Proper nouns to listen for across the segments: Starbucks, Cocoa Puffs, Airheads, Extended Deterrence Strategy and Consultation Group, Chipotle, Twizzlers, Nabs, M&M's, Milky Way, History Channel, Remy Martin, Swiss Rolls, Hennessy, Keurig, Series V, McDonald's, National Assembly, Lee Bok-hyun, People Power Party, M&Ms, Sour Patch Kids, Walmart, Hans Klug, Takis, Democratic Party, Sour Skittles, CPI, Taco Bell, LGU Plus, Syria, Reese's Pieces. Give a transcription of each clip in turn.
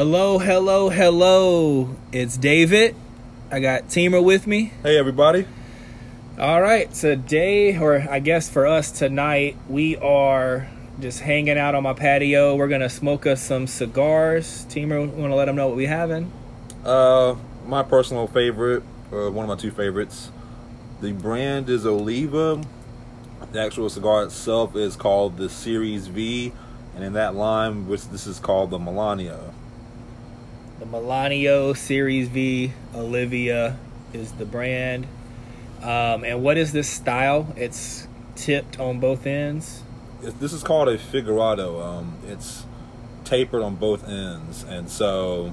Hello, hello, hello. It's David. I got Teamer with me. Hey, everybody. All right. Today, or I guess for us tonight, we are just hanging out on my patio. We're going to smoke us some cigars. Teamer, want to let them know what we having? My personal favorite, or one of my two favorites, the brand is Oliva. The actual cigar itself is called the Series V. And in that line, which this is called the Melania. The Melania Series V Olivia is the brand. And what is this style? It's tipped on both ends. This is called a figurado. It's tapered on both ends. And so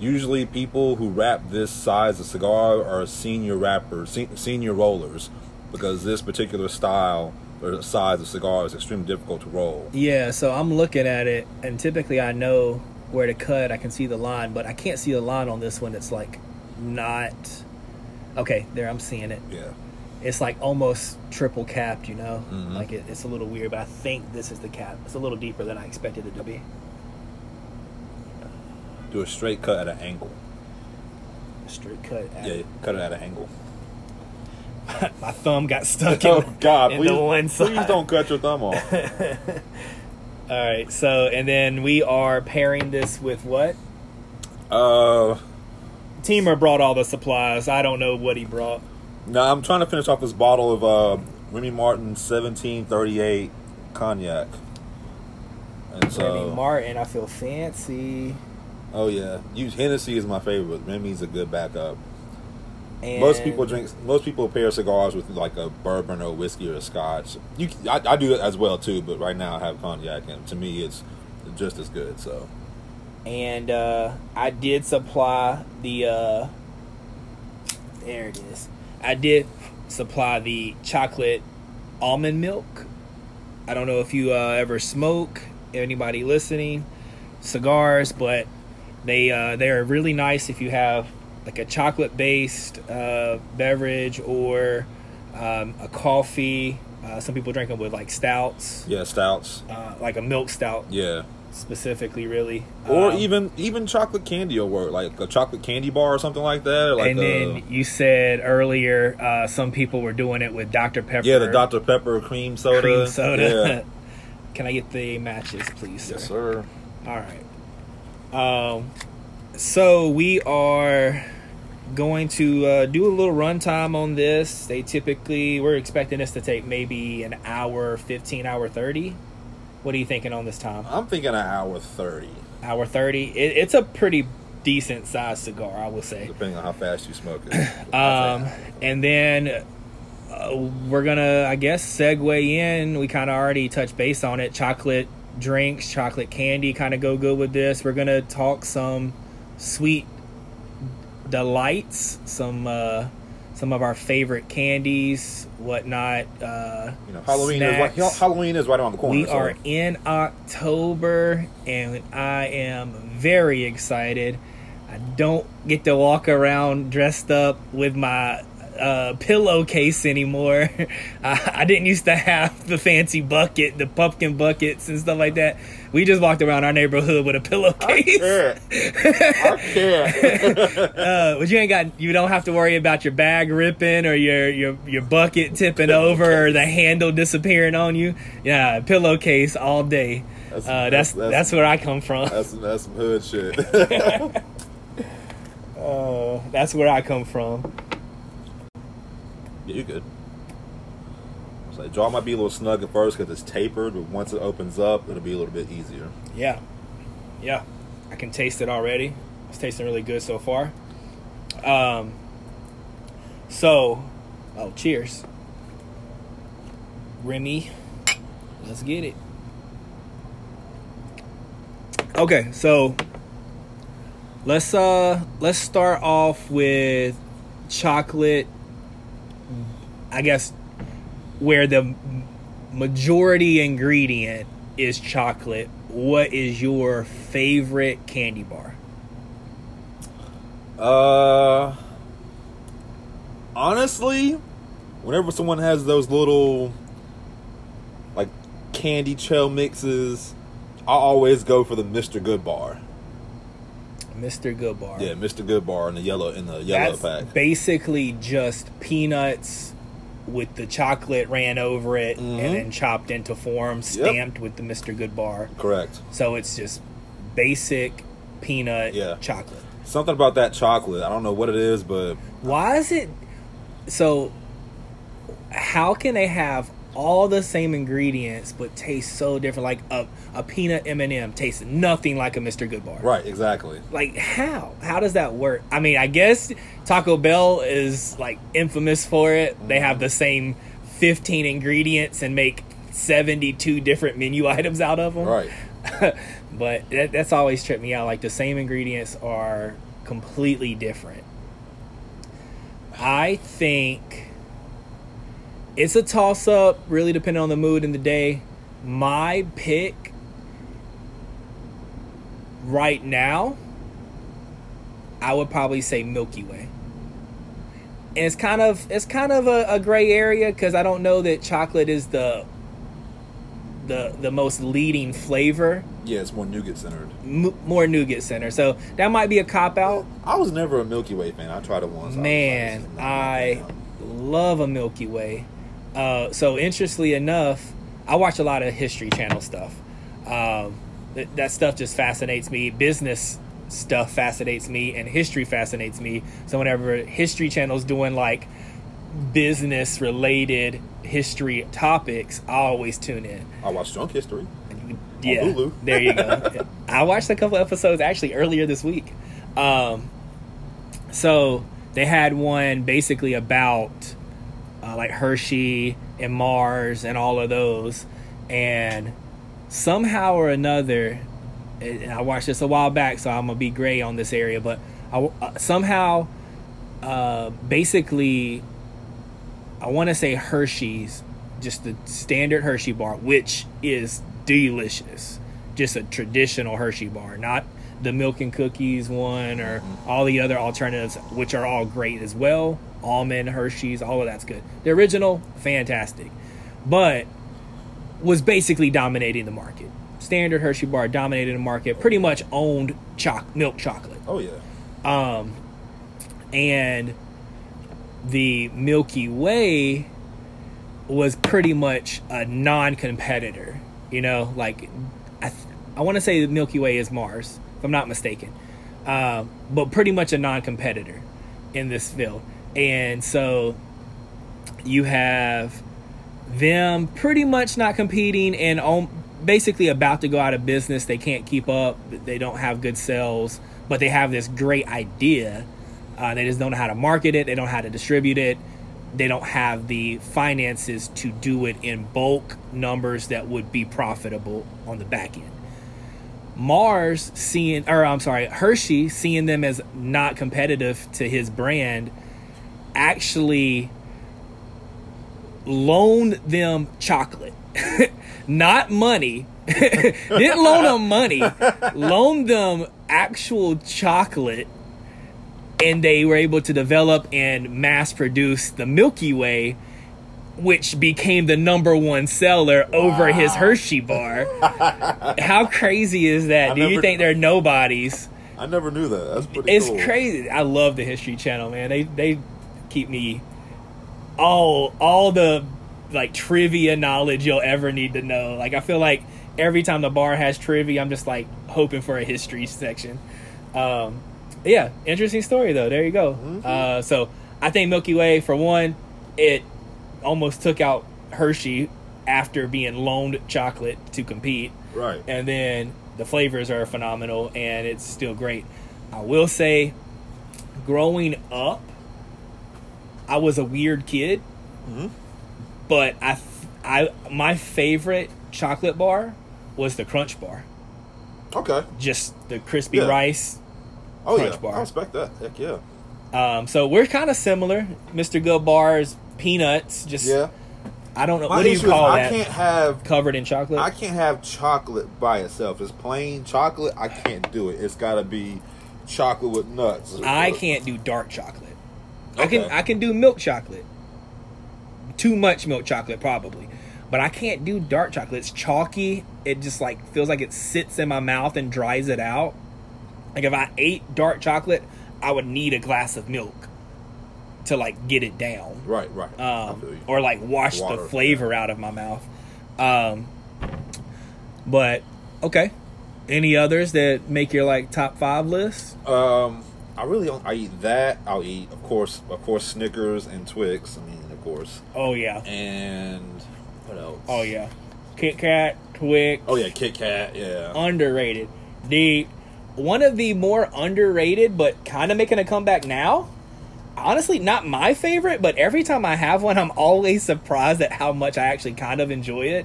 usually people who wrap this size of cigar are senior wrappers, senior rollers, because this particular style or size of cigar is extremely difficult to roll. Yeah, so I'm looking at it, and typically I know where to cut. I can see the line, but I can't see the line on this one. It's like not okay there. I'm seeing it. Yeah, it's like almost triple capped, you know. Mm-hmm. Like it's a little weird, but I think this is the cap. It's a little deeper than I expected it to be. Do a straight cut at an angle. Cut it at an angle. My thumb got stuck in the one side. Please don't cut your thumb off. All right, so, and then we are pairing this with what? Teamer brought all the supplies. I don't know what he brought. No, I'm trying to finish off this bottle of Remy Martin 1738 Cognac. And so, Remy Martin, I feel fancy. Oh, yeah. Hennessy is my favorite. Remy's a good backup. And most people pair cigars with like a bourbon or whiskey or a scotch. I do that as well too, but right now I have cognac, and to me it's just as good. So, and I did supply the there it is. I did supply the chocolate almond milk. I don't know if you ever smoke, anybody listening, cigars, but they are really nice if you have like a chocolate-based beverage or a coffee. Some people drink them with like stouts. Yeah, stouts. Like a milk stout. Yeah. Specifically, really. Or even chocolate candy will work, like a chocolate candy bar or something like that. Like, and then you said earlier some people were doing it with Dr. Pepper. Yeah, the Dr. Pepper cream soda. Cream soda. Yeah. Can I get the matches, please, sir? Yes, sir. All right. So we are going to do a little runtime on this. We're expecting this to take maybe an hour, 15, hour 30. What are you thinking on this time? I'm thinking an hour 30. Hour 30. It's a pretty decent sized cigar, I will say. Depending on how fast you smoke it. And then we're going to, I guess, segue in. We kind of already touched base on it. Chocolate drinks, chocolate candy kind of go good with this. We're going to talk some sweet delights, some of our favorite candies, whatnot. Halloween is right around the corner. We are in October, and I am very excited. I don't get to walk around dressed up with my pillowcase anymore. I didn't used to have the fancy bucket, the pumpkin buckets and stuff like that. We just walked around our neighborhood with a pillowcase. I can't. But you don't have to worry about your bag ripping or your bucket tipping over or the handle disappearing on you. Yeah, pillowcase all day. That's where I come from. That's some hood shit. That's where I come from. Yeah, you're good. So draw might be a little snug at first because it's tapered, but once it opens up, it'll be a little bit easier. Yeah. I can taste it already. It's tasting really good so far. Cheers. Remy, let's get it. Okay, so let's start off with chocolate. I guess where the majority ingredient is chocolate, what is your favorite candy bar? Honestly, whenever someone has those little like candy trail mixes, I always go for the Mr. Goodbar. Mr. Goodbar. Yeah, Mr. Goodbar in the yellow pack. That's basically just peanuts with the chocolate ran over it and then chopped into form, stamped with the Mr. Goodbar. Correct. So it's just basic peanut chocolate. Something about that chocolate. I don't know what it is, but... Why is it... So, how can they have all the same ingredients but taste so different? Like, a peanut M&M tastes nothing like a Mr. Goodbar. Right, exactly. Like, how? How does that work? I mean, I guess Taco Bell is, like, infamous for it. They have the same 15 ingredients and make 72 different menu items out of them. Right. But that's always tripped me out. Like, the same ingredients are completely different. I think it's a toss-up, really depending on the mood and the day. My pick right now, I would probably say Milky Way. And it's kind of a gray area because I don't know that chocolate is the most leading flavor. Yeah, it's more nougat-centered. More nougat-centered. So that might be a cop-out. I was never a Milky Way fan. I tried it once. Man, I love a Milky Way. So interestingly enough, I watch a lot of History Channel stuff. That stuff just fascinates me. Business stuff fascinates me, and history fascinates me. So whenever History Channel's doing, like, business-related history topics, I always tune in. I watch Drunk History. Yeah, there you go. I watched a couple episodes actually earlier this week. So they had one basically about like Hershey and Mars and all of those, and somehow or another, and I watched this a while back, so I'm gonna be gray on this area, but basically I want to say Hershey's, just the standard Hershey bar, which is delicious, just a traditional Hershey bar, not the milk and cookies one or all the other alternatives, which are all great as well. Almond Hershey's, all of that's good. The original, fantastic, but was basically dominating the market. Standard Hershey bar dominated the market, pretty much owned milk chocolate. Oh yeah. And the Milky Way was pretty much a non-competitor. You know, like, I want to say the Milky Way is Mars, if I'm not mistaken. But pretty much a non-competitor in this field. And so you have them pretty much not competing and basically about to go out of business. They can't keep up. They don't have good sales. But they have this great idea. They just don't know how to market it. They don't know how to distribute it. They don't have the finances to do it in bulk numbers that would be profitable on the back end. Hershey, seeing them as not competitive to his brand, actually loaned them chocolate. Not money. Didn't loan them money. Loaned them actual chocolate. And they were able to develop and mass produce the Milky Way, which became the #1 seller over his Hershey bar. How crazy is that? Do you think they're nobodies? I never knew that. That's pretty cool. It's crazy. I love the History Channel, man. They keep me all the, like, trivia knowledge you'll ever need to know. Like, I feel like every time the bar has trivia, I'm just, like, hoping for a history section. Yeah, interesting story though. There you go. So I think Milky Way, for one, it almost took out Hershey after being loaned chocolate to compete. Right. And then the flavors are phenomenal and it's still great. I will say, growing up, I was a weird kid, but my favorite chocolate bar was the Crunch bar. Okay. Just the crispy rice. Oh, Crunch bar. I respect that. Heck yeah. So we're kind of similar. Mr. Goodbar's peanuts. Just I don't know. What do you call that? Covered in chocolate. I can't have chocolate by itself. It's plain chocolate. I can't do it. It's got to be chocolate with nuts. I can't do dark chocolate. Okay. I can do milk chocolate. Too much milk chocolate probably, but I can't do dark chocolate. It's chalky. It just, like, feels like it sits in my mouth and dries it out. Like if I ate dark chocolate, I would need a glass of milk to like get it down. Right, right. Or like wash the flavor out of my mouth. But okay. Any others that make your like top 5 list? I really don't. I eat that. I'll eat, of course, Snickers and Twix. I mean, of course. Oh yeah. And what else? Oh yeah, Kit Kat, Twix. Oh yeah, Kit Kat. Yeah. Underrated. One of the more underrated, but kind of making a comeback now. Honestly, not my favorite, but every time I have one, I'm always surprised at how much I actually kind of enjoy it.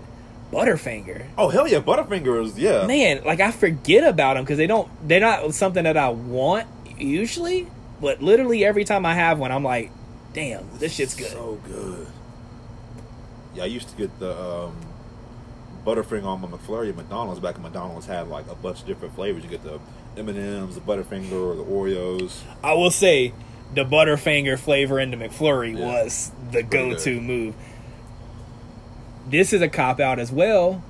Butterfinger. Oh hell yeah, Butterfingers. Yeah. Man, like I forget about them because they're not something that I want usually, but literally every time I have one, I'm like, damn, this shit's good. So good. Yeah, I used to get the Butterfinger on my McFlurry at McDonald's. Back at McDonald's had like a bunch of different flavors. You get the M&Ms, the Butterfinger, or the Oreos. I will say the Butterfinger flavor in the McFlurry was the go-to move. This is a cop-out as well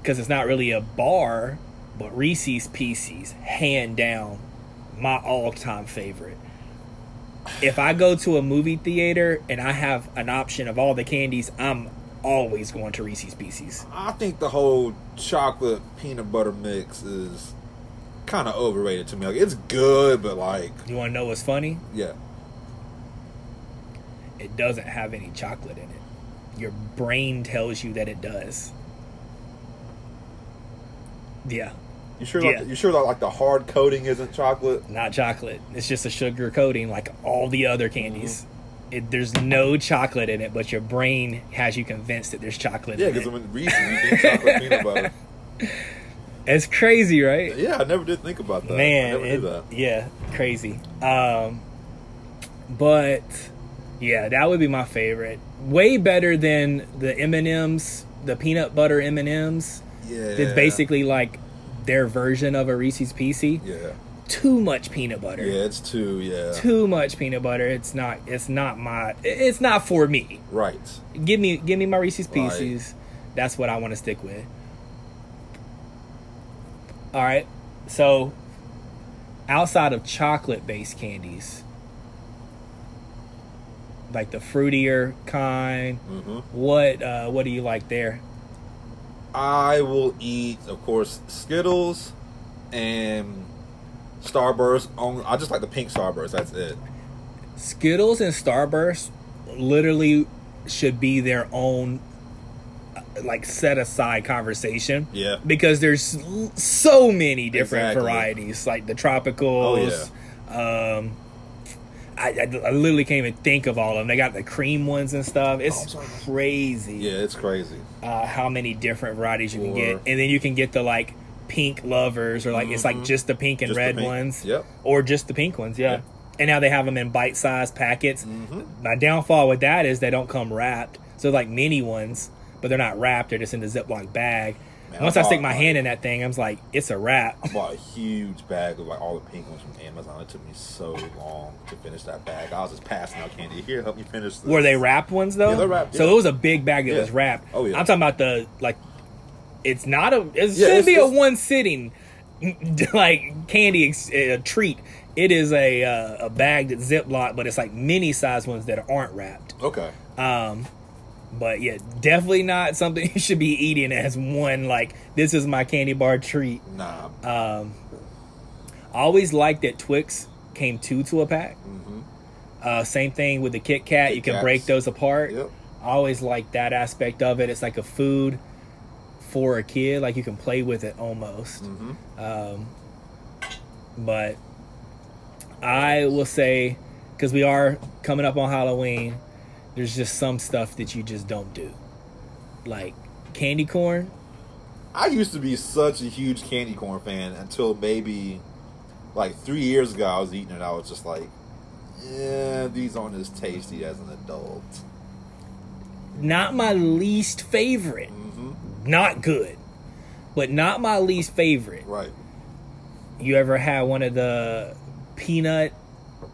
because it's not really a bar, but Reese's Pieces, hand down, my all-time favorite. If I go to a movie theater and I have an option of all the candies, I'm always going to Reese's Pieces. I think the whole chocolate peanut butter mix is kind of overrated to me. Like, it's good, but like... You want to know what's funny? Yeah. It doesn't have any chocolate in it. Your brain tells you that it does. Yeah. You sure like the hard coating isn't chocolate? Not chocolate. It's just a sugar coating like all the other candies. Mm-hmm. There's no chocolate in it, but your brain has you convinced that there's chocolate in it. Yeah, because Reese's, you think chocolate peanut butter. It's crazy, right? Yeah, I never did think about that. Man, I never knew that. Yeah, crazy. But yeah, that would be my favorite. Way better than the M&Ms, the peanut butter M&Ms. Yeah. It's basically like their version of a Reese's Piece. Yeah. Too much peanut butter. Yeah, it's too much peanut butter. It's not for me. Right. Give me my Reese's Pieces. Right. That's what I want to stick with. All right. So outside of chocolate-based candies, like the fruitier kind, what do you like there? I will eat, of course, Skittles and Starburst. I just like the pink Starburst. That's it. Skittles and Starburst literally should be their own, like, set-aside conversation. Yeah. Because there's so many different varieties, like the tropicals. Oh, yeah. I literally can't even think of all of them. They got the cream ones and stuff. It's crazy. Yeah, it's crazy. How many different varieties you can get. And then you can get the, like, pink lovers or, like, it's, like, just the pink and red ones. Yep. Or just the pink ones, yeah. And now they have them in bite-sized packets. Mm-hmm. My downfall with that is they don't come wrapped. So, like, mini ones, but they're not wrapped. They're just in the Ziploc bag. Man, once I stick my hand in that thing, I'm like, it's a wrap. I bought a huge bag of like all the pink ones from Amazon. It took me so long to finish that bag. I was just passing out candy. Here, help me finish this. Were they wrapped ones though? Yeah, they're wrapped. So it was a big bag that was wrapped. Oh yeah. I'm talking about the like. It's not a. It shouldn't be a one sitting, like candy treat. It is a bag that's Ziploc, but it's like mini size ones that aren't wrapped. Okay. But yeah, definitely not something you should be eating as one, like, this is my candy bar treat. Nah. I always liked that Twix came two a pack. Mm-hmm. Same thing with the Kit Kat. You can break those apart. Yep. I always liked that aspect of it. It's like a food for a kid. Like, you can play with it almost. Mm-hmm. But I will say, because we are coming up on Halloween, there's just some stuff that you just don't do. Like candy corn. I used to be such a huge candy corn fan until maybe like 3 years ago I was eating it. I was just like, yeah, these aren't as tasty as an adult. Not my least favorite. Mm-hmm. Not good. But not my least favorite. Right. You ever had one of the peanut,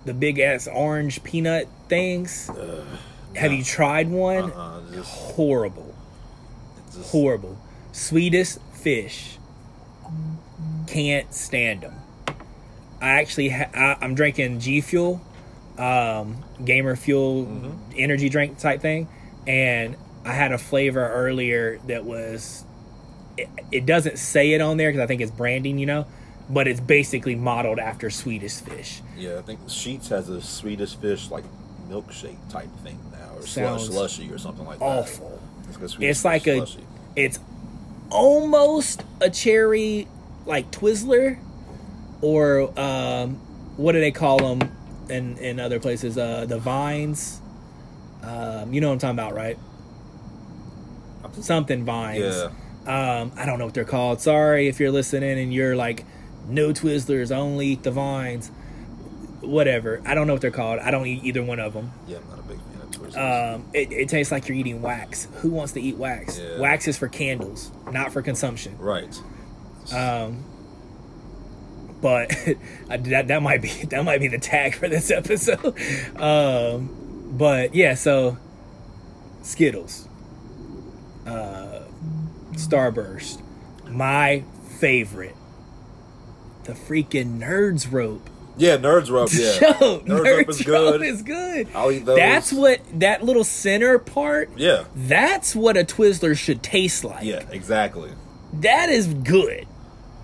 the big ass orange peanut things? Have you tried one? Horrible. Horrible. Sweetest fish. Can't stand them. I actually I'm drinking G Fuel, gamer fuel, energy drink type thing, and I had a flavor earlier that was, it doesn't say it on there because I think it's branding, you know, but it's basically modeled after Swedish Fish. Yeah, I think Sheetz has a Swedish Fish like milkshake type thing now, or slushy or something like that. It's like slushy. It's almost a cherry like Twizzler, or what do they call them in other places? The vines. You know what I'm talking about, right? Something vines. Yeah. I don't know what they're called. Sorry if you're listening and you're like, no Twizzlers, I only eat the vines. Whatever. I don't know what they're called. I don't eat either one of them. Yeah, I'm not a big fan of Twizzlers. It tastes like you're eating wax. Who wants to eat wax? Yeah. Wax is for candles, not for consumption. Right. But that might be the tag for this episode. But yeah, so Skittles, Starburst, my favorite, the freaking Nerds Rope. Yeah, Nerds Rope. Yeah, Nerds Rope is good. Rope is good. I'll eat those. That's what that little center part. Yeah, that's what a Twizzler should taste like. Yeah, exactly. That is good.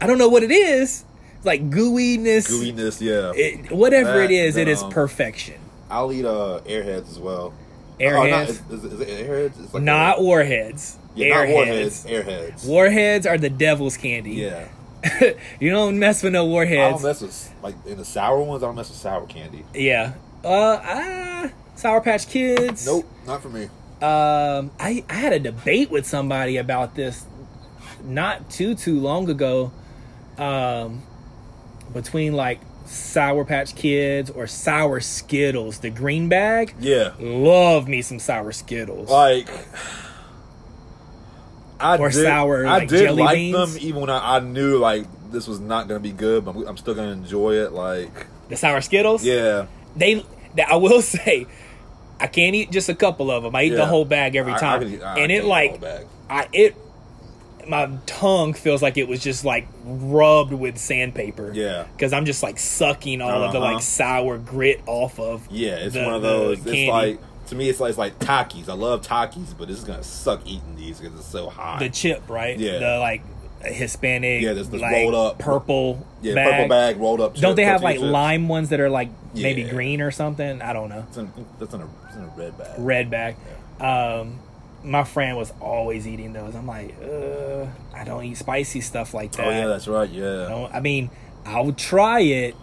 I don't know what it is. Like gooiness, yeah. It is perfection. I'll eat Airheads as well. Airheads, is it Airheads? It's like not Warheads. Yeah, Airheads. Not Warheads. Airheads. Warheads are the devil's candy. Yeah. You don't mess with no Warheads. I don't mess with in the sour ones. I don't mess with sour candy. Yeah. Sour Patch Kids. Nope, not for me. I had a debate with somebody about this not too long ago. Between like Sour Patch Kids or Sour Skittles, the green bag. Yeah, love me some Sour Skittles. I did like jelly beans. Them even when I knew like this was not gonna be good, but I'm still gonna enjoy it. Like the Sour Skittles. Yeah, I will say I can't eat just a couple of them. I eat the whole bag every time, My tongue feels like it was just like rubbed with sandpaper. Yeah, because I'm just like sucking all of the like sour grit off of. Yeah, it's one of those. It's like, to me, it's like Takis. I love Takis, but it's gonna suck eating these because it's so hot. The chip, right? Yeah, the like Hispanic. Yeah, this like, rolled up purple. Yeah, bag. Purple bag rolled up. Don't they have like chips? Lime ones that are like maybe green or something? I don't know. It's in a red bag. Red bag. Yeah. My friend was always eating those. I'm like, I don't eat spicy stuff like that. Oh, yeah, that's right, yeah. I would try it,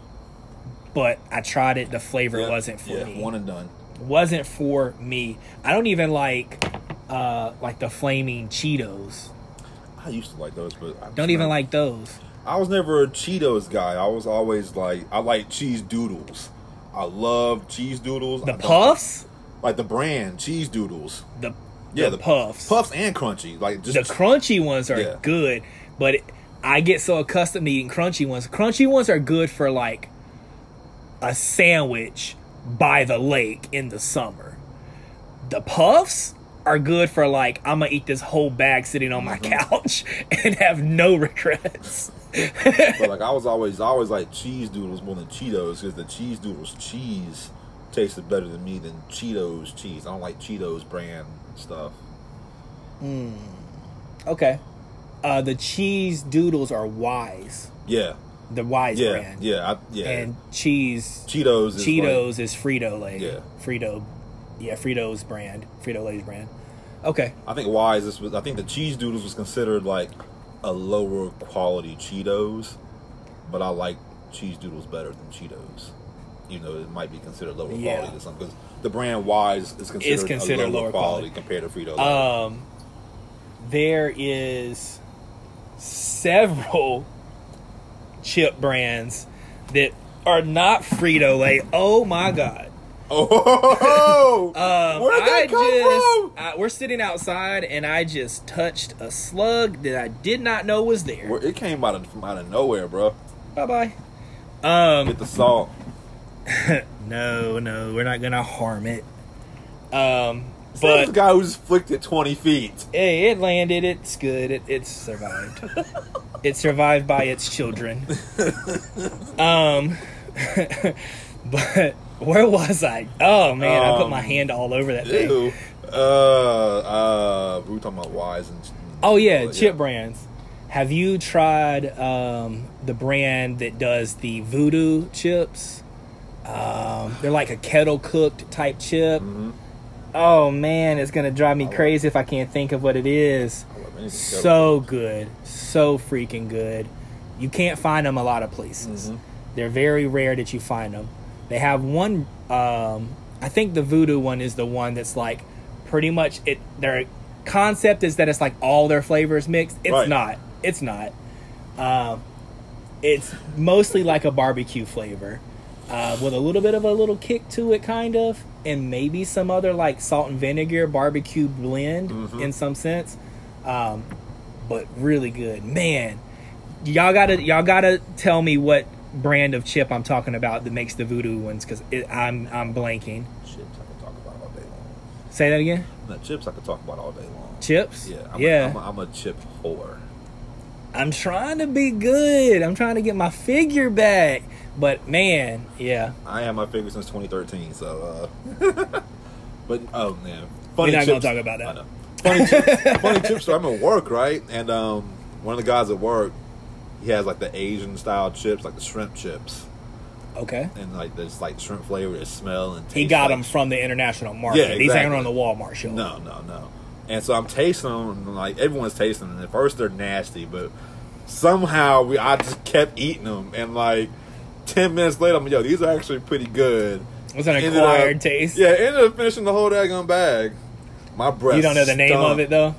but I tried it. The flavor wasn't for me. Yeah, one and done. Wasn't for me. I don't even like the flaming Cheetos. I used to like those, but I don't even like those. I was never a Cheetos guy. I was always I like cheese doodles. I love cheese doodles. The puffs? Like the brand, cheese doodles. The puffs. Puffs and crunchy. The crunchy ones are good, but I get so accustomed to eating crunchy ones. Crunchy ones are good for like a sandwich by the lake in the summer. The puffs are good for like, I'm going to eat this whole bag sitting on my couch and have no regrets. But like I always like cheese doodles more than Cheetos because the cheese doodles cheese tasted better to me than Cheetos cheese. I don't like Cheetos brand stuff. Okay. The cheese doodles are Wise. Yeah. The Wise brand. Yeah. And Cheetos is Frito Lay. Yeah. Frito's brand. Frito Lay's brand. Okay. I think Wise. I think the cheese doodles was considered like a lower quality Cheetos, but I like cheese doodles better than Cheetos. You know, it might be considered lower quality or something. Because the brand Wise is considered lower quality compared to Frito Lay. There is several chip brands that are not Frito Lay. Oh, my God. Oh! Where did that come from? We're sitting outside, and I just touched a slug that I did not know was there. Well, it came out of nowhere, bro. Bye-bye. Get the salt. No, we're not gonna harm it. But the guy who just flicked it 20 feet. Hey, it landed. It's good. It survived. It survived by its children. But where was I? Oh, man, I put my hand all over that thing. Ew. We were talking about Wise and... Oh, yeah, chip brands. Have you tried the brand that does the Voodoo chips? They're like a kettle-cooked type chip. Mm-hmm. Oh, man, it's going to drive me crazy if I can't think of what it is. So good. So freaking good. You can't find them a lot of places. Mm-hmm. They're very rare that you find them. They have one, I think the Voodoo one is the one that's like pretty much it. Their concept is that it's like all their flavors mixed. It's not. It's not. It's mostly like a barbecue flavor. With a little bit of a little kick to it, kind of, and maybe some other like salt and vinegar barbecue blend in some sense, but really good, man. Y'all gotta tell me what brand of chip I'm talking about that makes the Voodoo ones, because I'm blanking. Chips I could talk about all day long. Say that again. No, chips I could talk about all day long. Chips. Yeah. I'm a chip whore. I'm trying to be good. I'm trying to get my figure back. But, man, yeah. I had my figure since 2013, so... but, oh, man. Funny We're not going to talk about that. I know. Funny chips. Funny chips, so I'm at work, right? And one of the guys at work, he has, like, the Asian-style chips, like the shrimp chips. Okay. And, like, there's, like, shrimp flavor, there's smell and taste. He got them from the international market. Yeah, exactly. These ain't on the Walmart show. No. And so I'm tasting them, and, like, everyone's tasting them. At first, they're nasty, but somehow I just kept eating them, and, like... 10 minutes later, I'm like, yo, these are actually pretty good. It was an acquired taste. Yeah, ended up finishing the whole daggone bag. My breath. You don't know the name of it though.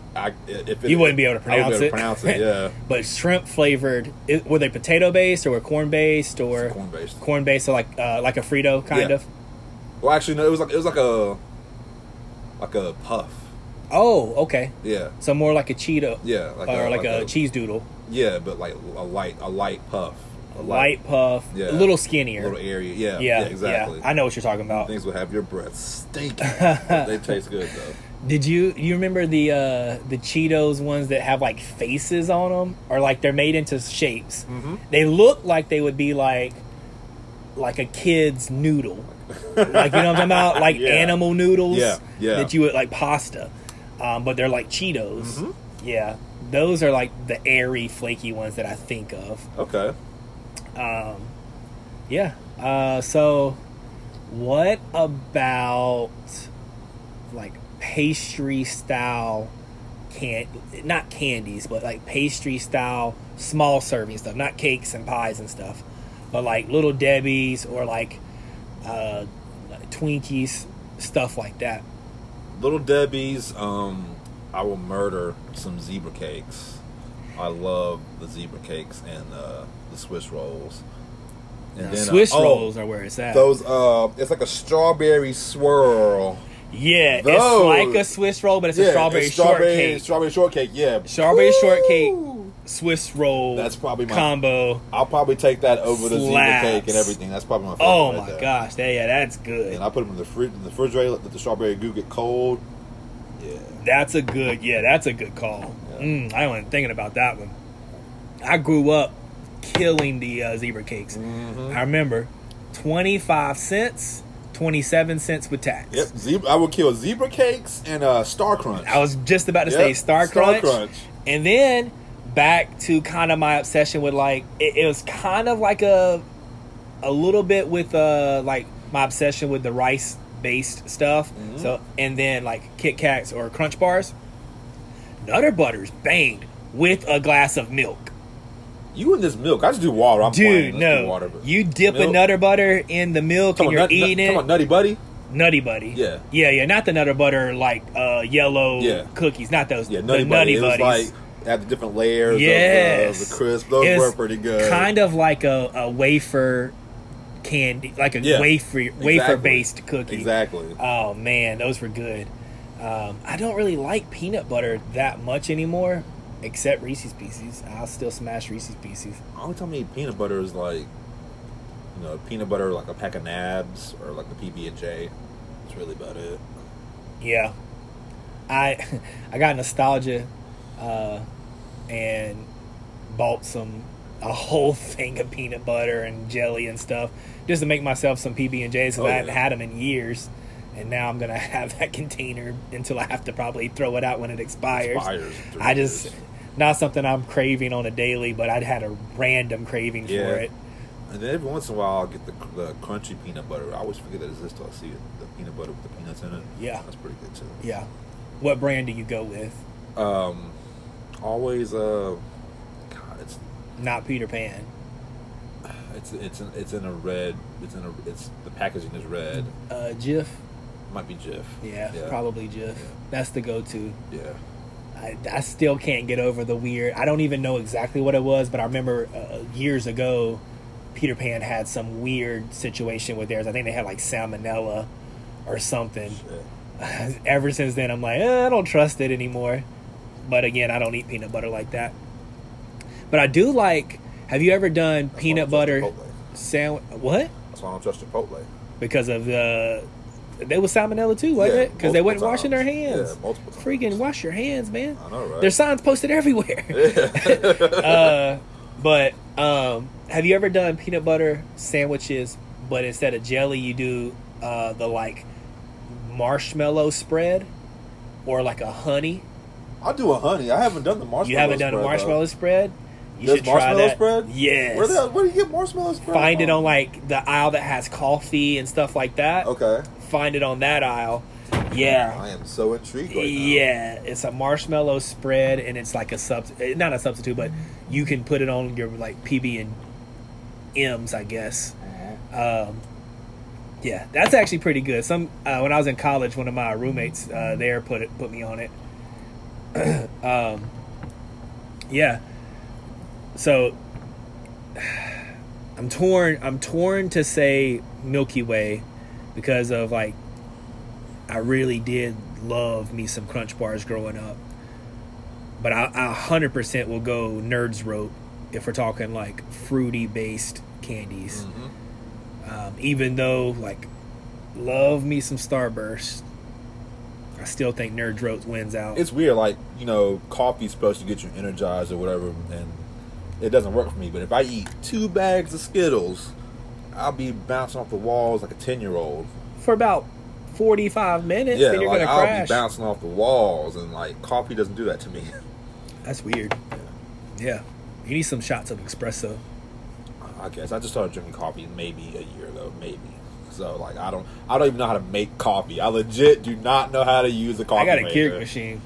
You wouldn't be able to pronounce it. Yeah. But shrimp flavored. Were they potato based or were corn based or corn based? Corn based, so like a Frito kind of. Well, actually, no. It was like a puff. Oh, okay. Yeah. So more like a Cheeto. Yeah. Like a cheese doodle. Yeah, but like a light puff. Light puff, a little skinnier, a little area. Yeah, exactly. Yeah. I know what you're talking about. Things will have your breath stinking. They taste good though. Did you remember the Cheetos ones that have like faces on them, or like they're made into shapes? Mm-hmm. They look like they would be like a kid's noodle, like, you know what I'm talking about, like animal noodles. Yeah. That you would like pasta, but they're like Cheetos. Mm-hmm. Yeah, those are like the airy, flaky ones that I think of. Okay. So what about like pastry style not candies, but like pastry style small serving stuff, not cakes and pies and stuff, but like Little Debbie's or like Twinkies, stuff like that. Little Debbie's, I will murder some Zebra Cakes. I love the Zebra Cakes and the Swiss rolls. And then, Swiss rolls are where it's at. Those, it's like a strawberry swirl. Yeah, those. It's like a Swiss roll, but it's a strawberry shortcake. Strawberry shortcake, yeah. Strawberry shortcake, Swiss roll. That's probably my combo. I'll probably take that over the Zebra Cake and everything. That's probably my favorite. Oh my gosh, yeah, that's good. And I put them in the refrigerator, let the strawberry goo get cold. Yeah, that's a good call. Yeah. I wasn't thinking about that one. I grew up killing the Zebra Cakes. Mm-hmm. I remember 25 cents, 27 cents with tax. Yep, I would kill Zebra Cakes and Star Crunch. I was just about to say Star Crunch. And then back to kind of my obsession with like, it was kind of like a little bit with like my obsession with the rice based stuff. Mm-hmm. So, and then like Kit Kats or Crunch Bars. Nutter Butters banged with a glass of milk. You and this milk. I just do water. I'm playing. Dude, no. Water, you dip milk. A Nutter Butter in the milk and you're eating it. Come on, Nutty Buddy? Nutty Buddy. Yeah. Yeah. Not the Nutter Butter, like yellow cookies. Not those. Yeah, Nutty Buddies. It was like, have the different layers of the crisp. Those were pretty good. Kind of like a wafer candy, like a wafer-based cookie. Exactly. Oh, man. Those were good. I don't really like peanut butter that much anymore. Except Reese's Pieces. I'll still smash Reese's Pieces. I don't tell me peanut butter is like, you know, peanut butter like a pack of nabs or like the PB&J. That's really about it. Yeah. I got nostalgia and bought a whole thing of peanut butter and jelly and stuff just to make myself some PB&Js, because I hadn't had them in years. And now I'm going to have that container until I have to probably throw it out when it expires. Not something I'm craving on a daily, but I'd had a random craving for it. And then every once in a while I'll get the crunchy peanut butter. I always forget that exists till I see it. The peanut butter with the peanuts in it. Yeah. That's pretty good too. Yeah. What brand do you go with? Always it's not Peter Pan. It's in a red. The packaging is red. Jif. Might be Jif. Yeah. Probably Jif. Yeah. That's the go-to. Yeah. I still can't get over the weird. I don't even know exactly what it was, but I remember years ago, Peter Pan had some weird situation with theirs. I think they had like salmonella or something. Ever since then, I'm like, I don't trust it anymore. But again, I don't eat peanut butter like that. But I do like. Have you ever done peanut butter sandwich? What? That's why I don't trust Chipotle. Because of they was salmonella too, wasn't it? Because they weren't washing their hands. Yeah, multiple times. Freaking wash your hands, man. I know, right? There's signs posted everywhere. Yeah. Have you ever done peanut butter sandwiches, but instead of jelly, you do the like marshmallow spread or like a honey? I'll do a honey. I haven't done the marshmallow spread. You haven't done a marshmallow spread? There's marshmallow spread? Yes. Where do you get marshmallow spread? Find it on like the aisle that has coffee and stuff like that. Okay. Find it on that aisle. Yeah. I am so intrigued right now. Yeah. It's a marshmallow spread, and it's like not a substitute, but you can put it on your like PB&Ms, I guess. Yeah. That's actually pretty good. When I was in college, one of my roommates there put me on it. Yeah. So I'm torn to say Milky Way because of like I really did love me some Crunch Bars growing up. But I 100% will go Nerds Rope if we're talking like fruity based candies. Mm-hmm. Even though like love me some Starburst, I still think Nerds Rope wins out. It's weird, like, you know, coffee's supposed to get you energized or whatever, and it doesn't work for me. But if I eat 2 bags of Skittles, I'll be bouncing off the walls like a 10-year-old for about 45 minutes. Yeah, then you're like, gonna crash. I'll be bouncing off the walls, and like coffee doesn't do that to me. That's weird. Yeah, you need some shots of espresso. I guess I just started drinking coffee maybe a year ago, maybe. So like I don't even know how to make coffee. I legit do not know how to use a coffee maker. I got a Keurig machine.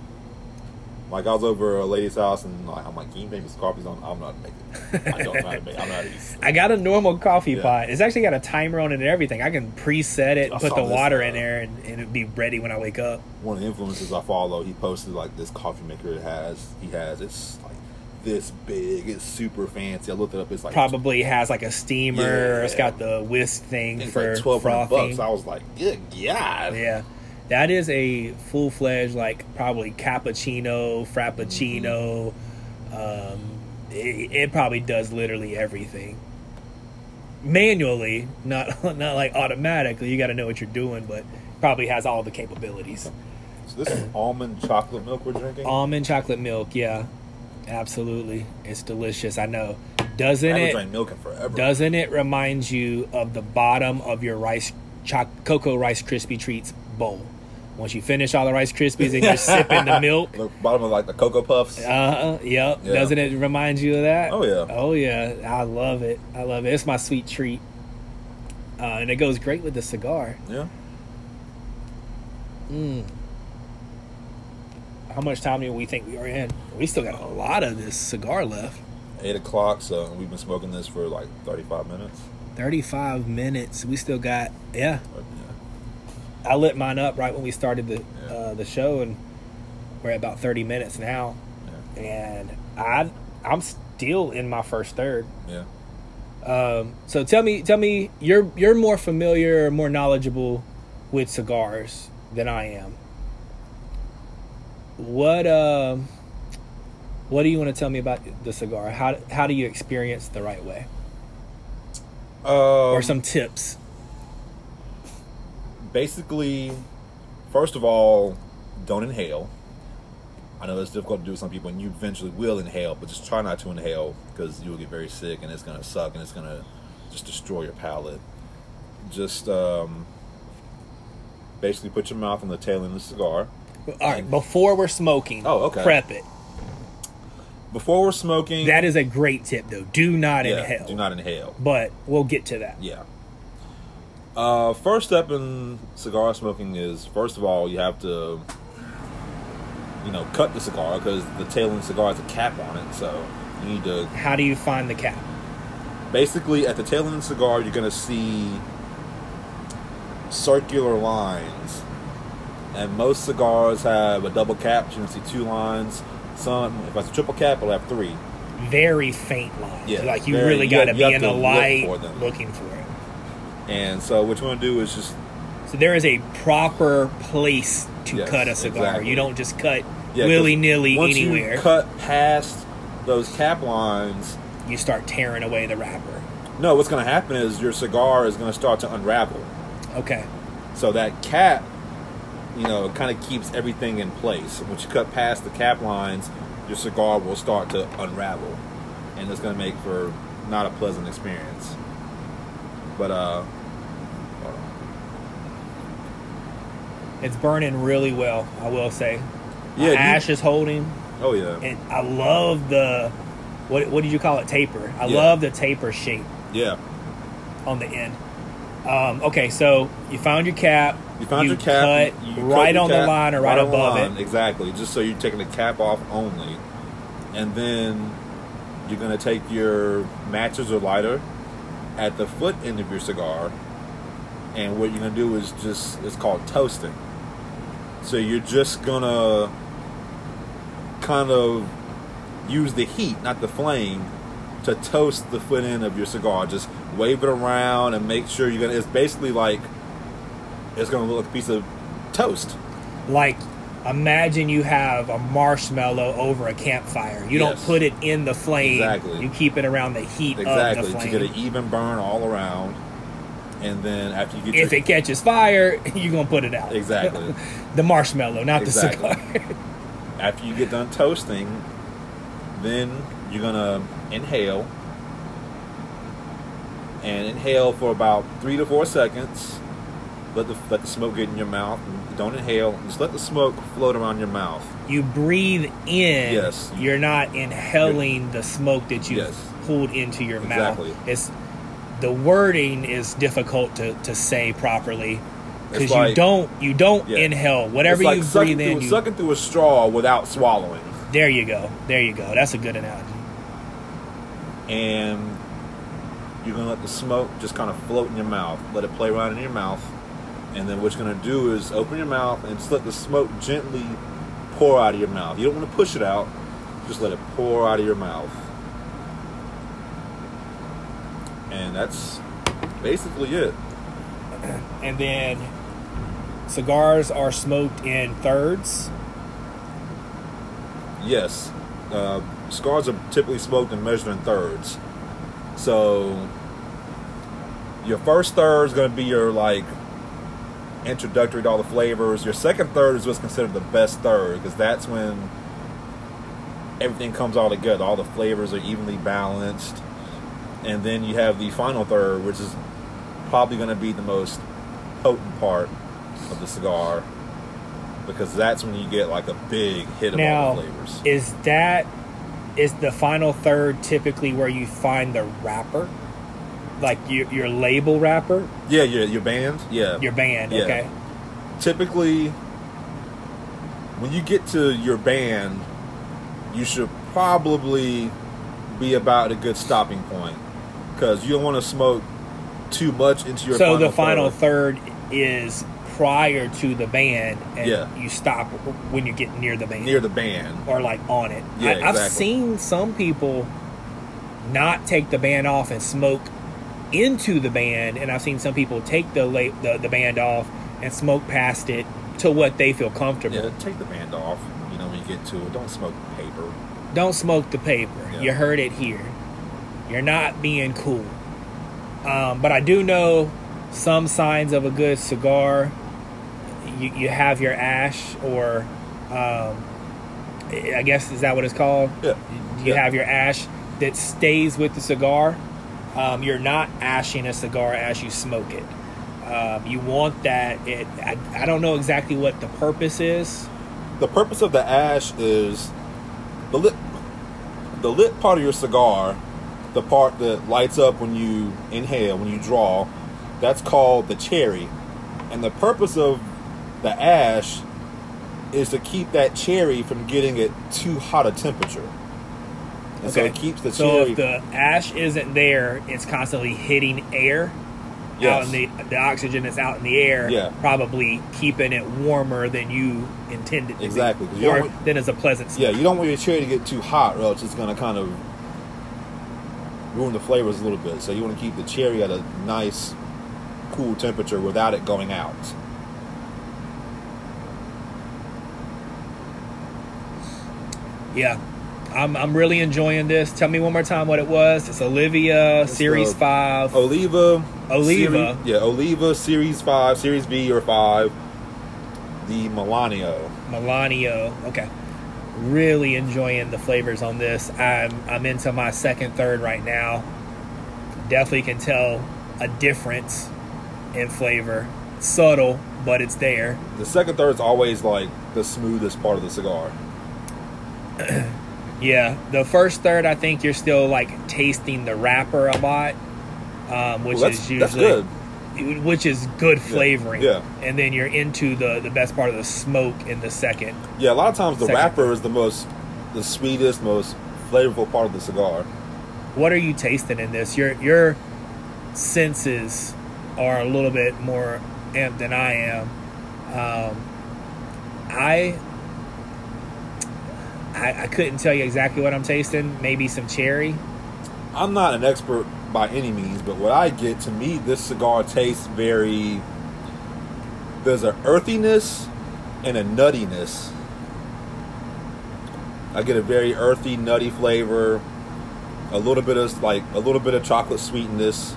Like, I was over a lady's house, and I'm like, can you make me some coffees? I don't know how to make it. I don't know how to make it. I don't know how to eat it. I got a normal coffee pot. It's actually got a timer on it and everything. I can preset it, put the water in there, and it'll be ready when I wake up. One of the influencers I follow, he posted, like, this coffee maker he has. It's, like, this big. It's super fancy. I looked it up. It's, like... Probably has, like, a steamer. Yeah. It's got the whisk thing for like $1,200. I was like, good God. Yeah. That is a full-fledged, like, probably cappuccino, frappuccino. Mm-hmm. It probably does literally everything. Manually, not like automatically. You got to know what you're doing, but probably has all the capabilities. So this is almond chocolate milk we're drinking? Almond chocolate milk, yeah. Absolutely. It's delicious, I know. I haven't drank milk in forever. Doesn't it remind you of the bottom of your Cocoa Rice Krispie Treats bowl? Once you finish all the Rice Krispies and you're sipping the milk, the bottom of like the Cocoa Puffs. Yep. Yeah. Doesn't it remind you of that? Oh yeah. I love it. It's my sweet treat, and it goes great with the cigar. Yeah. How much time do we think we are in? We still got a lot of this cigar left. 8:00. So we've been smoking this for like 35 minutes. 35 minutes. We still got I lit mine up right when we started the show, and we're at about 30 minutes now. Yeah. And I'm still in my first third. Yeah. So tell me, you're more familiar, more knowledgeable with cigars than I am. What do you want to tell me about the cigar? How do you experience the right way? Or some tips. Basically, first of all, don't inhale. I know that's difficult to do with some people, and you eventually will inhale, but just try not to inhale because you will get very sick, and it's going to suck, and it's going to just destroy your palate. Just basically put your mouth on the tail end of the cigar. All right, before we're smoking, prep it. Before we're smoking... That is a great tip, though. Do not inhale. Do not inhale. But we'll get to that. Yeah. First step in cigar smoking is, first of all, you have to... you know, cut the cigar, because the tail end cigar has a cap on it, so you need to... How do you find the cap? Basically, at the tail end of the cigar, you're going to see circular lines, and most cigars have a double cap, so you're going to see two lines. Some, if it's a triple cap, it'll have three. Very faint lines. Yeah, like, you really got to be in the light looking for it. And so what you want to do is just... So there is a proper place to cut a cigar. Exactly. You don't just cut willy-nilly anywhere. Once you cut past those cap lines... You start tearing away the wrapper. No, what's going to happen is your cigar is going to start to unravel. Okay. So that cap, you know, kind of keeps everything in place. Once you cut past the cap lines, your cigar will start to unravel. And it's going to make for not a pleasant experience. But, it's burning really well, I will say. Yeah, ash is holding. Oh, yeah. And I love the, what did you call it, taper? I love the taper shape. Yeah. On the end. Okay, so you found your cap. You cut your cap right on the line or right above it. Exactly, just so you're taking the cap off only. And then you're going to take your matches or lighter at the foot end of your cigar. And what you're going to do is just, it's called toasting. So you're just going to kind of use the heat, not the flame, to toast the foot end of your cigar. Just wave it around and make sure you're going to... It's basically like... It's going to look like a piece of toast. Like, imagine you have a marshmallow over a campfire. You don't put it in the flame. Exactly. You keep it around the heat of the flame. Exactly, to get an even burn all around. And then after you get your... If it catches fire, you're going to put it out. Exactly. The marshmallow, not the cigar. After you get done toasting... Then you're going to inhale. And inhale for about 3 to 4 seconds. Let the smoke get in your mouth. Don't inhale. Just let the smoke float around your mouth. You breathe in. Yes. You're not inhaling the smoke that you've pulled into your mouth. It's, the wording is difficult to say properly. Because like, you don't inhale. Whatever like you breathe in. It's sucking through a straw without swallowing. There you go. There you go. That's a good analogy. And you're going to let the smoke just kind of float in your mouth. Let it play around in your mouth. And then what you're going to do is open your mouth and just let the smoke gently pour out of your mouth. You don't want to push it out. Just let it pour out of your mouth. And that's basically it. And then cigars are smoked in thirds. Yes, cigars are typically smoked and measured in thirds. So your first third is going to be your like introductory to all the flavors. Your second third is what's considered the best third, because that's when everything comes all together. All the flavors are evenly balanced. And then you have the final third, which is probably going to be the most potent part of the cigar, because that's when you get like a big hit of all the flavors. Is the final third typically where you find the wrapper? Like your label wrapper? Yeah, your band. Yeah. Your band, yeah. Okay. Typically when you get to your band, you should probably be about a good stopping point, because you don't want to smoke too much into your final third. So the final third is prior to the band, and you stop when you get near the band. Near the band. Or like on it. Yeah, I've seen some people not take the band off and smoke into the band, and I've seen some people take the band off and smoke past it to what they feel comfortable. Yeah, take the band off, you know, when you get to it. Don't smoke the paper. Don't smoke the paper. Yeah. You heard it here. You're not being cool. But I do know some signs of a good cigar. you have your ash, or I guess, is that what it's called? Yeah. You have your ash that stays with the cigar. You're not ashing a cigar as you smoke it. You want that. I don't know exactly what the purpose is. The purpose of the ash is the lit part of your cigar, the part that lights up when you inhale, when you draw, that's called the cherry. And the purpose of the ash is to keep that cherry from getting at too hot a temperature. And okay. So it keeps the cherry. So if the ash isn't there, it's constantly hitting air. Yes. Out in the oxygen that's out in the air, yeah. Probably keeping it warmer than you intended to. Exactly. Be, or then it's a pleasant smell. Yeah, you don't want your cherry to get too hot, or else it's going to kind of ruin the flavors a little bit. So you want to keep the cherry at a nice, cool temperature without it going out. Yeah. I'm really enjoying this. Tell me one more time what it was. It's Olivia, Series 5. Oliva. Oliva, Series 5, Series V or 5. The Melania. Okay. Really enjoying the flavors on this. I'm into my second, third right now. Definitely can tell a difference in flavor. Subtle, but it's there. The second, third is always like the smoothest part of the cigar. Yeah, the first third, I think you're still like tasting the wrapper a lot, which is good flavoring. Yeah, yeah. And then you're into the best part of the smoke in the second. Yeah, a lot of times the wrapper is the sweetest, most flavorful part of the cigar. What are you tasting in this? Your senses are a little bit more amped than I am. I couldn't tell you exactly what I'm tasting. Maybe some cherry. I'm not an expert by any means, but what I get, to me, this cigar tastes very... There's an earthiness and a nuttiness. I get a very earthy, nutty flavor. A little bit of chocolate sweetness,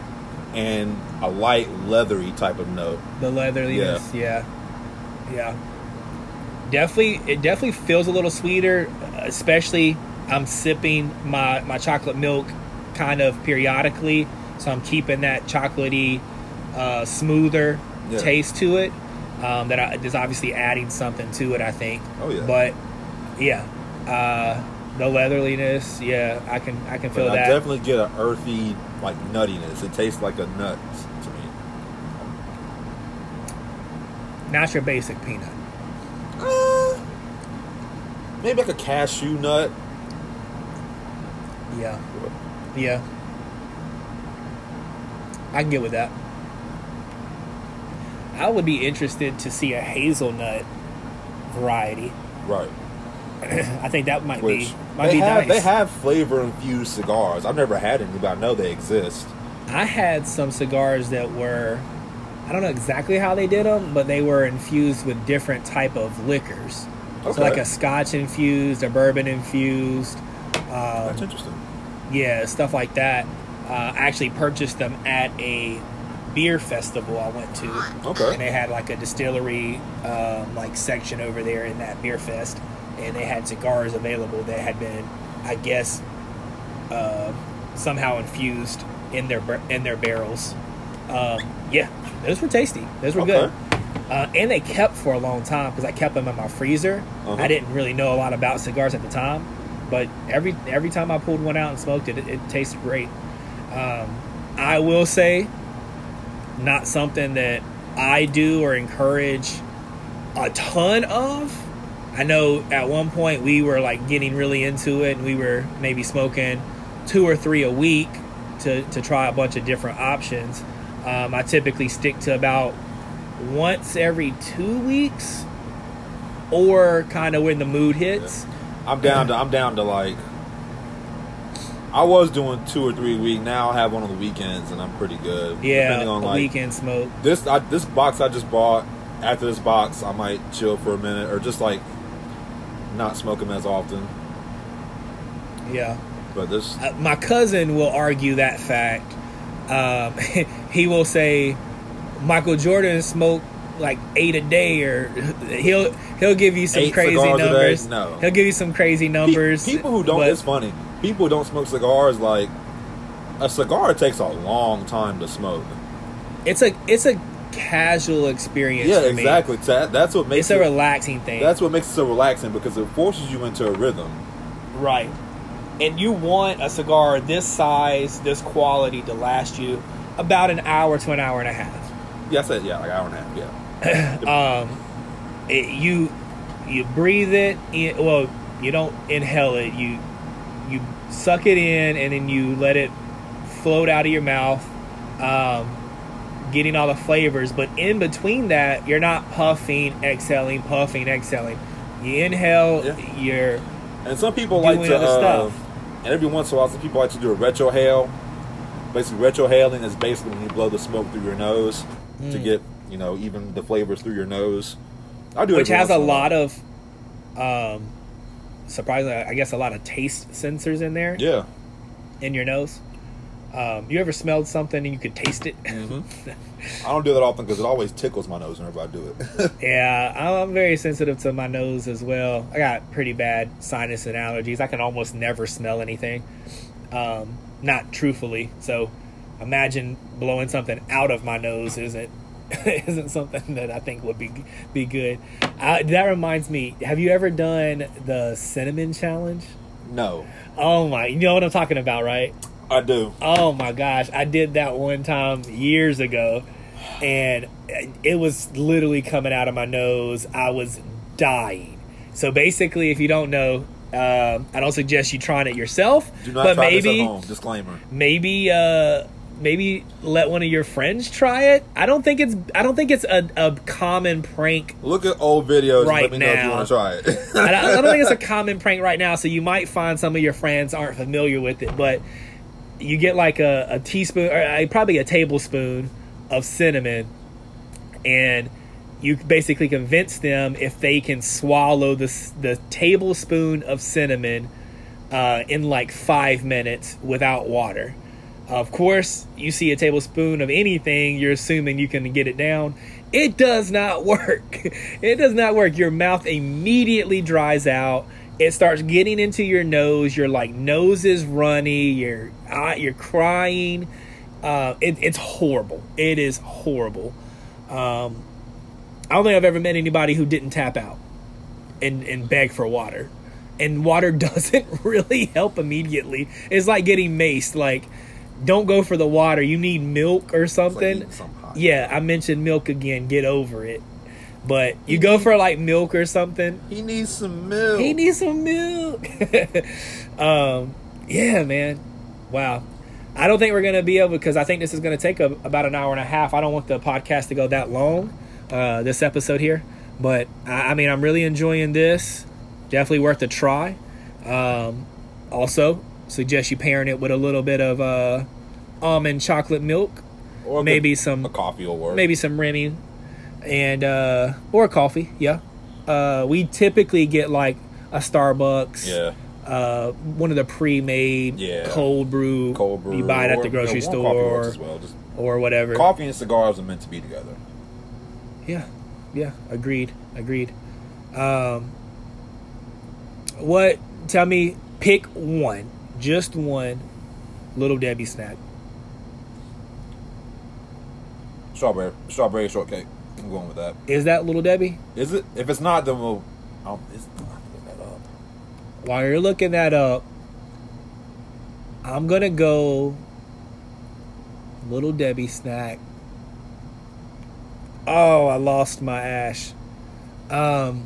and a light leathery type of note. The leatheriness, yeah. It definitely feels a little sweeter, especially I'm sipping my chocolate milk kind of periodically, so I'm keeping that chocolatey, smoother taste to it. There's obviously adding something to it, I think. Oh yeah. But yeah, the leatheriness, yeah, I can feel that. I definitely get an earthy, like, nuttiness. It tastes like a nut to me. Not your basic peanut. Maybe like a cashew nut. Yeah. I can get with that. I would be interested to see a hazelnut variety. Right. I think that might be nice. They have flavor-infused cigars. I've never had any, but I know they exist. I had some cigars that were... I don't know exactly how they did them, but they were infused with different type of liquors. Okay. So like a scotch infused, a bourbon infused. That's interesting. Yeah, stuff like that. I actually purchased them at a beer festival I went to. Okay. And they had like a distillery section over there in that beer fest. And they had cigars available that had been, I guess, somehow infused in their barrels. Yeah, those were tasty. Those were good. And they kept for a long time because I kept them in my freezer. Uh-huh. I didn't really know a lot about cigars at the time, but every time I pulled one out and smoked it, it tasted great. I will say, not something that I do or encourage a ton of. I know at one point we were like getting really into it, and we were maybe smoking 2 or 3 a week to try a bunch of different options. I typically stick to about once every 2 weeks, or kind of when the mood hits. Yeah. I'm down to like, I was doing 2 or 3 a week. Now I have one on the weekends, and I'm pretty good. Yeah, depending on like weekend smoke. This box I just bought. After this box, I might chill for a minute, or just like not smoke them as often. Yeah. But this, my cousin will argue that fact. He will say Michael Jordan smoked like 8 a day, or he'll give you some crazy numbers. No, he'll give you some crazy numbers. People who don't, it's funny. People who don't smoke cigars, like a cigar takes a long time to smoke. It's a casual experience. Yeah, exactly. That's what makes it a relaxing thing. That's what makes it so relaxing, because it forces you into a rhythm. Right. And you want a cigar this size, this quality, to last you about an hour to an hour and a half. Yeah, I said, yeah, like an hour and a half, yeah. You breathe it in, well, you don't inhale it. You suck it in, and then you let it float out of your mouth, getting all the flavors. But in between that, you're not puffing, exhaling, puffing, exhaling. You inhale, yeah. You're... And some people like to, and every once in a while, some people like to do a retrohale. Basically, retrohaling is basically when you blow the smoke through your nose to get, even the flavors through your nose. I do, which has a lot of, surprisingly, I guess a lot of taste sensors in there. Yeah. In your nose. You ever smelled something and you could taste it? Mm-hmm. I don't do that often because it always tickles my nose whenever I do it. Yeah, I'm very sensitive to my nose as well. I got pretty bad sinus and allergies. I can almost never smell anything, not truthfully. So imagine blowing something out of my nose isn't something that I think would be good. That reminds me, have you ever done the cinnamon challenge? No. Oh my, you know what I'm talking about, right? I do. Oh my gosh, I did that one time years ago, and it was literally coming out of my nose. I was dying. So basically, if you don't know, I don't suggest you trying it yourself. Do not try this at home. Disclaimer. Maybe let one of your friends try it. I don't think it's a common prank. Look at old videos right and let me now. Know if you want to try it. I don't think it's a common prank right now. So you might find some of your friends aren't familiar with it, but. You get like a teaspoon or probably a tablespoon of cinnamon, and you basically convince them if they can swallow the tablespoon of cinnamon in like 5 minutes without water. Of course, you see a tablespoon of anything, you're assuming you can get it down. It does not work. It does not work. Your mouth immediately dries out. It starts getting into your nose. Your nose is runny. You're crying. It's horrible. It is horrible. I don't think I've ever met anybody who didn't tap out and beg for water. And water doesn't really help immediately. It's like getting maced. Don't go for the water. You need milk or something. It's like eating some pie. Yeah, I mentioned milk again. Get over it. But you go for milk or something. He needs some milk. Yeah, man. Wow. I don't think we're going to be able, because I think this is going to take about an hour and a half. I don't want the podcast to go that long, this episode here. But, I mean, I'm really enjoying this. Definitely worth a try. Also, suggest you pairing it with a little bit of almond chocolate milk. Or maybe a coffee will work. Maybe some Remy. And or coffee, yeah. We typically get a Starbucks, yeah. One of the pre-made, yeah. Cold brew. You buy it at the grocery store, as well. Just or whatever. Coffee and cigars are meant to be together. Yeah. Agreed. What? Tell me, pick one, just one, Little Debbie snack. Strawberry shortcake. I'm going with that. Is that Little Debbie? Is it? If it's not, then we'll... It's not. Look that up. While you're looking that up, I'm going to go Little Debbie snack. Oh, I lost my ash. I'm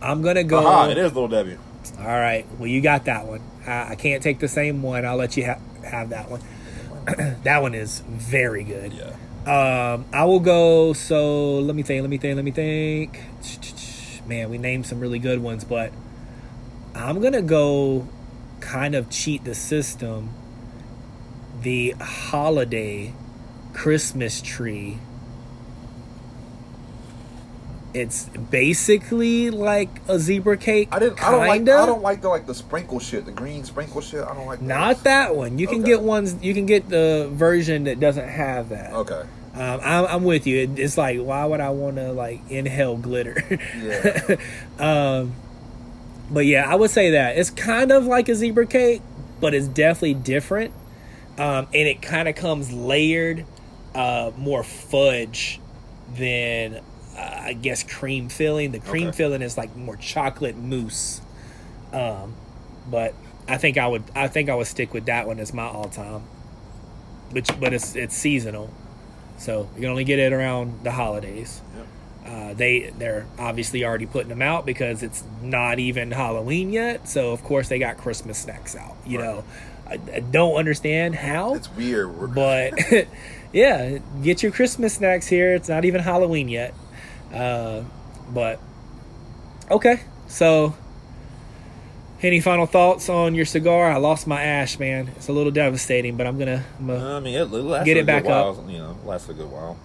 going to go... Aha, it is Little Debbie. All right. Well, you got that one. I can't take the same one. I'll let you have that one. That one is very good. Yeah. I will go, so let me think. Man, we named some really good ones, but I'm going to go kind of cheat the system. The holiday Christmas tree. It's basically like a zebra cake. I don't like the sprinkle shit, the green sprinkle shit. I don't like that. Not that one. You can get the version that doesn't have that. Okay. I'm with you. It's like, why would I want to like inhale glitter? Yeah. But yeah, I would say that it's kind of like a zebra cake, but it's definitely different. And it kind of comes layered, more fudge than I guess cream filling. The cream filling is like more chocolate mousse. But I think I would stick with that one as my all time. But it's seasonal, so you can only get it around the holidays. Yep. They're obviously already putting them out because it's not even Halloween yet. So of course they got Christmas snacks out. You know, I don't understand how. It's weird, but yeah, get your Christmas snacks here. It's not even Halloween yet. But okay, so any final thoughts on your cigar? I lost my ash, man. It's a little devastating, but I'm gonna I mean, it'll last get it back while, up. You know, lasts a good while.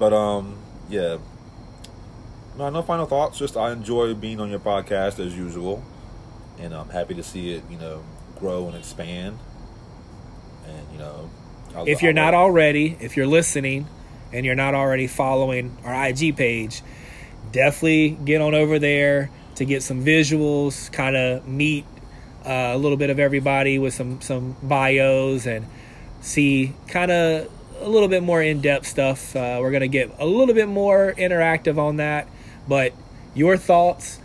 But yeah. No final thoughts. Just I enjoy being on your podcast as usual, and I'm happy to see it, you know, grow and expand. And you know, if you're listening, and you're not already following our IG page, definitely get on over there to get some visuals. Kind of meet a little bit of everybody with some bios and see kind of a little bit more in depth stuff. We're gonna get a little bit more interactive on that. But your thoughts,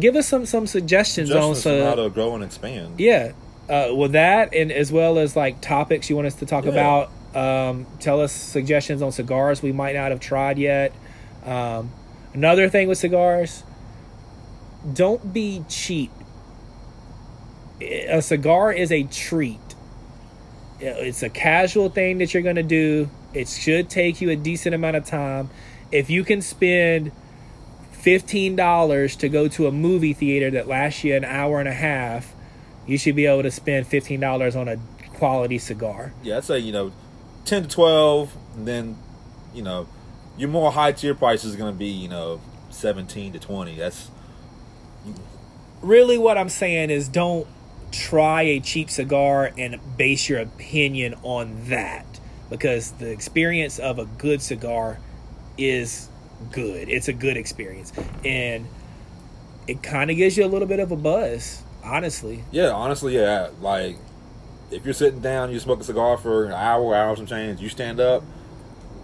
give us some suggestions on how to grow and expand. Yeah, well, that and as well as like topics you want us to talk about. Tell us suggestions on cigars we might not have tried yet. Another thing with cigars, don't be cheap. A cigar is a treat. It's a casual thing that you're going to do. It should take you a decent amount of time. If you can spend $15 to go to a movie theater that lasts you an hour and a half, you should be able to spend $15 on a quality cigar. Yeah, I'd say, you know, 10 to 12, and then, you know, your more high-tier price is going to be, you know, 17 to 20. That's really what I'm saying is don't try a cheap cigar and base your opinion on that, because the experience of a good cigar is good. It's a good experience, and it kind of gives you a little bit of a buzz, honestly. Yeah, honestly, yeah. Like, if you're sitting down, you smoke a cigar for an hour some change, you stand up,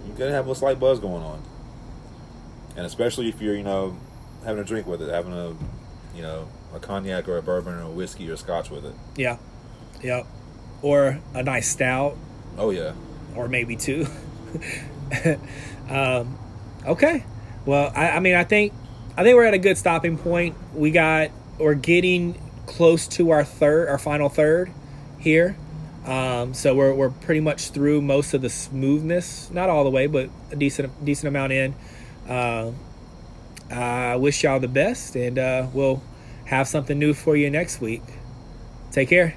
you're going to have a slight buzz going on. And especially if you're, you know, having a drink with it, having a, you know, a cognac or a bourbon or a whiskey or a scotch with it. Yeah. Yeah. Or a nice stout. Oh, yeah. Or maybe two. Okay. Well, I mean, I think we're at a good stopping point. We're getting close to our final third here. So we're pretty much through most of the smoothness. Not all the way, but a decent amount in. I wish y'all the best, and we'll have something new for you next week. Take care.